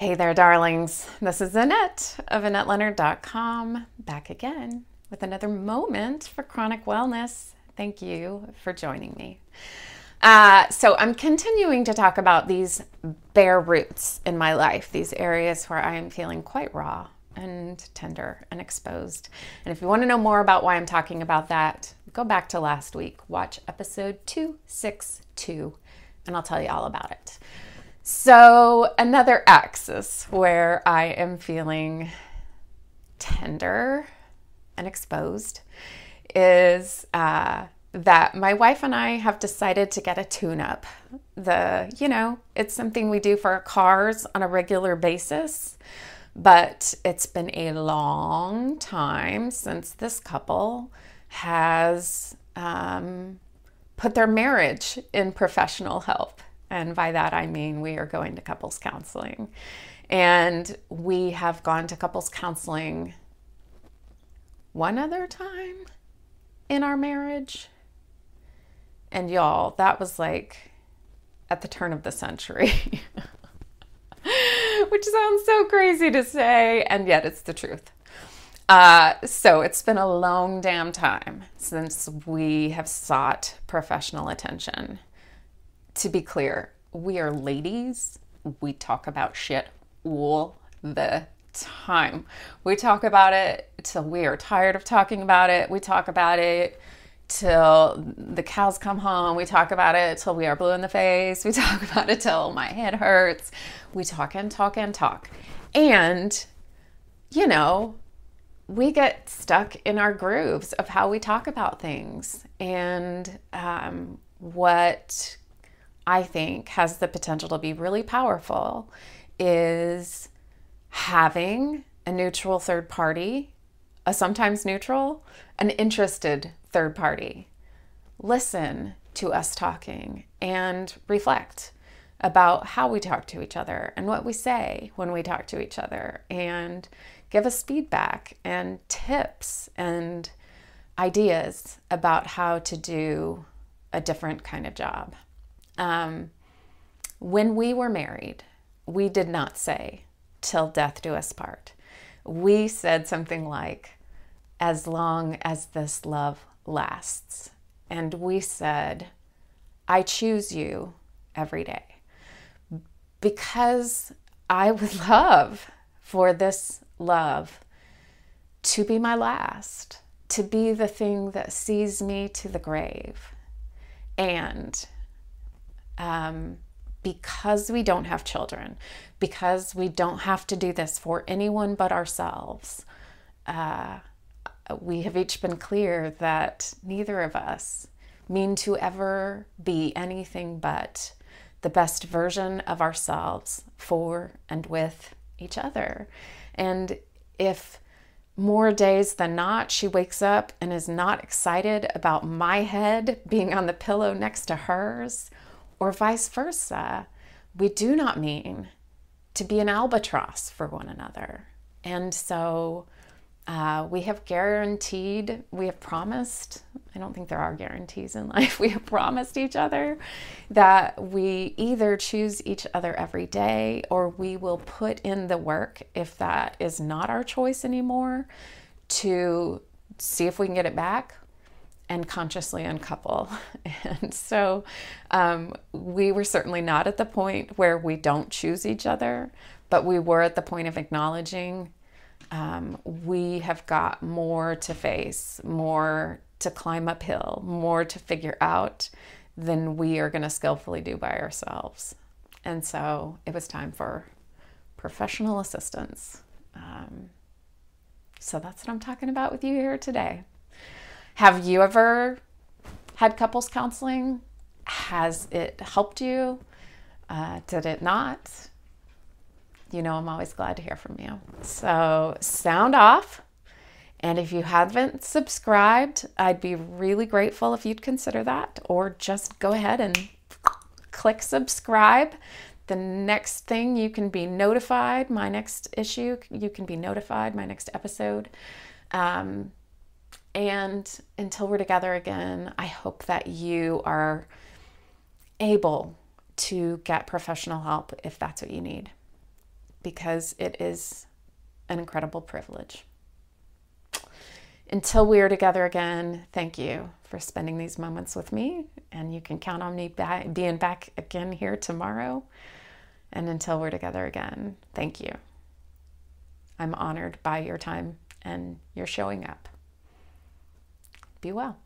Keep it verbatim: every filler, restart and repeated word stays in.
Hey there, darlings. This is Annette of Annette Leonard dot com, back again with another moment for chronic wellness. Thank you for joining me. Uh, so I'm continuing to talk about these bare roots in my life, these areas where I am feeling quite raw and tender and exposed. And if you want to know more about why I'm talking about that, go back to last week, watch episode two sixty-two, and I'll tell you all about it. So another axis where I am feeling tender and exposed is uh, that my wife and I have decided to get a tune-up. The, you know, it's something we do for our cars on a regular basis, but it's been a long time since this couple has um, put their marriage in professional help. And by that, I mean, we are going to couples counseling, and we have gone to couples counseling one other time in our marriage. And y'all, that was like at the turn of the century, which sounds so crazy to say, and yet it's the truth. Uh, so it's been a long damn time since we have sought professional attention. To be clear, we are ladies. We talk about shit all the time. We talk about it till we are tired of talking about it. We talk about it till the cows come home. We talk about it till we are blue in the face. We talk about it till my head hurts. We talk and talk and talk. And, you know, we get stuck in our grooves of how we talk about things and um, what I think has the potential to be really powerful is having a neutral third party, a sometimes neutral, an interested third party, listen to us talking and reflect about how we talk to each other and what we say when we talk to each other, and give us feedback and tips and ideas about how to do a different kind of job. Um, when we were married, we did not say, till death do us part. We said something like, as long as this love lasts. And we said, I choose you every day, because I would love for this love to be my last, to be the thing that sees me to the grave. And Um, because we don't have children, because we don't have to do this for anyone but ourselves, uh, we have each been clear that neither of us mean to ever be anything but the best version of ourselves for and with each other. And if more days than not, she wakes up and is not excited about my head being on the pillow next to hers, or vice versa, we do not mean to be an albatross for one another. And so uh, we have guaranteed, we have promised, I don't think there are guarantees in life, we have promised each other that we either choose each other every day, or we will put in the work, if that is not our choice anymore, to see if we can get it back and consciously uncouple. And so um, we were certainly not at the point where we don't choose each other, but we were at the point of acknowledging um, we have got more to face, more to climb uphill, more to figure out than we are gonna skillfully do by ourselves. And so it was time for professional assistance. Um, so that's what I'm talking about with you here today. Have you ever had couples counseling? Has it helped you? Uh, did it not? You know, I'm always glad to hear from you. So sound off. And if you haven't subscribed, I'd be really grateful if you'd consider that, or just go ahead and click subscribe. The next thing you can be notified, my next issue, you can be notified, my next episode. Um, And until we're together again, I hope that you are able to get professional help if that's what you need. because it is an incredible privilege. Until we are together again, thank you for spending these moments with me, and you can count on me back, being back again here tomorrow. And until we're together again, thank you. I'm honored by your time and your showing up. Be well.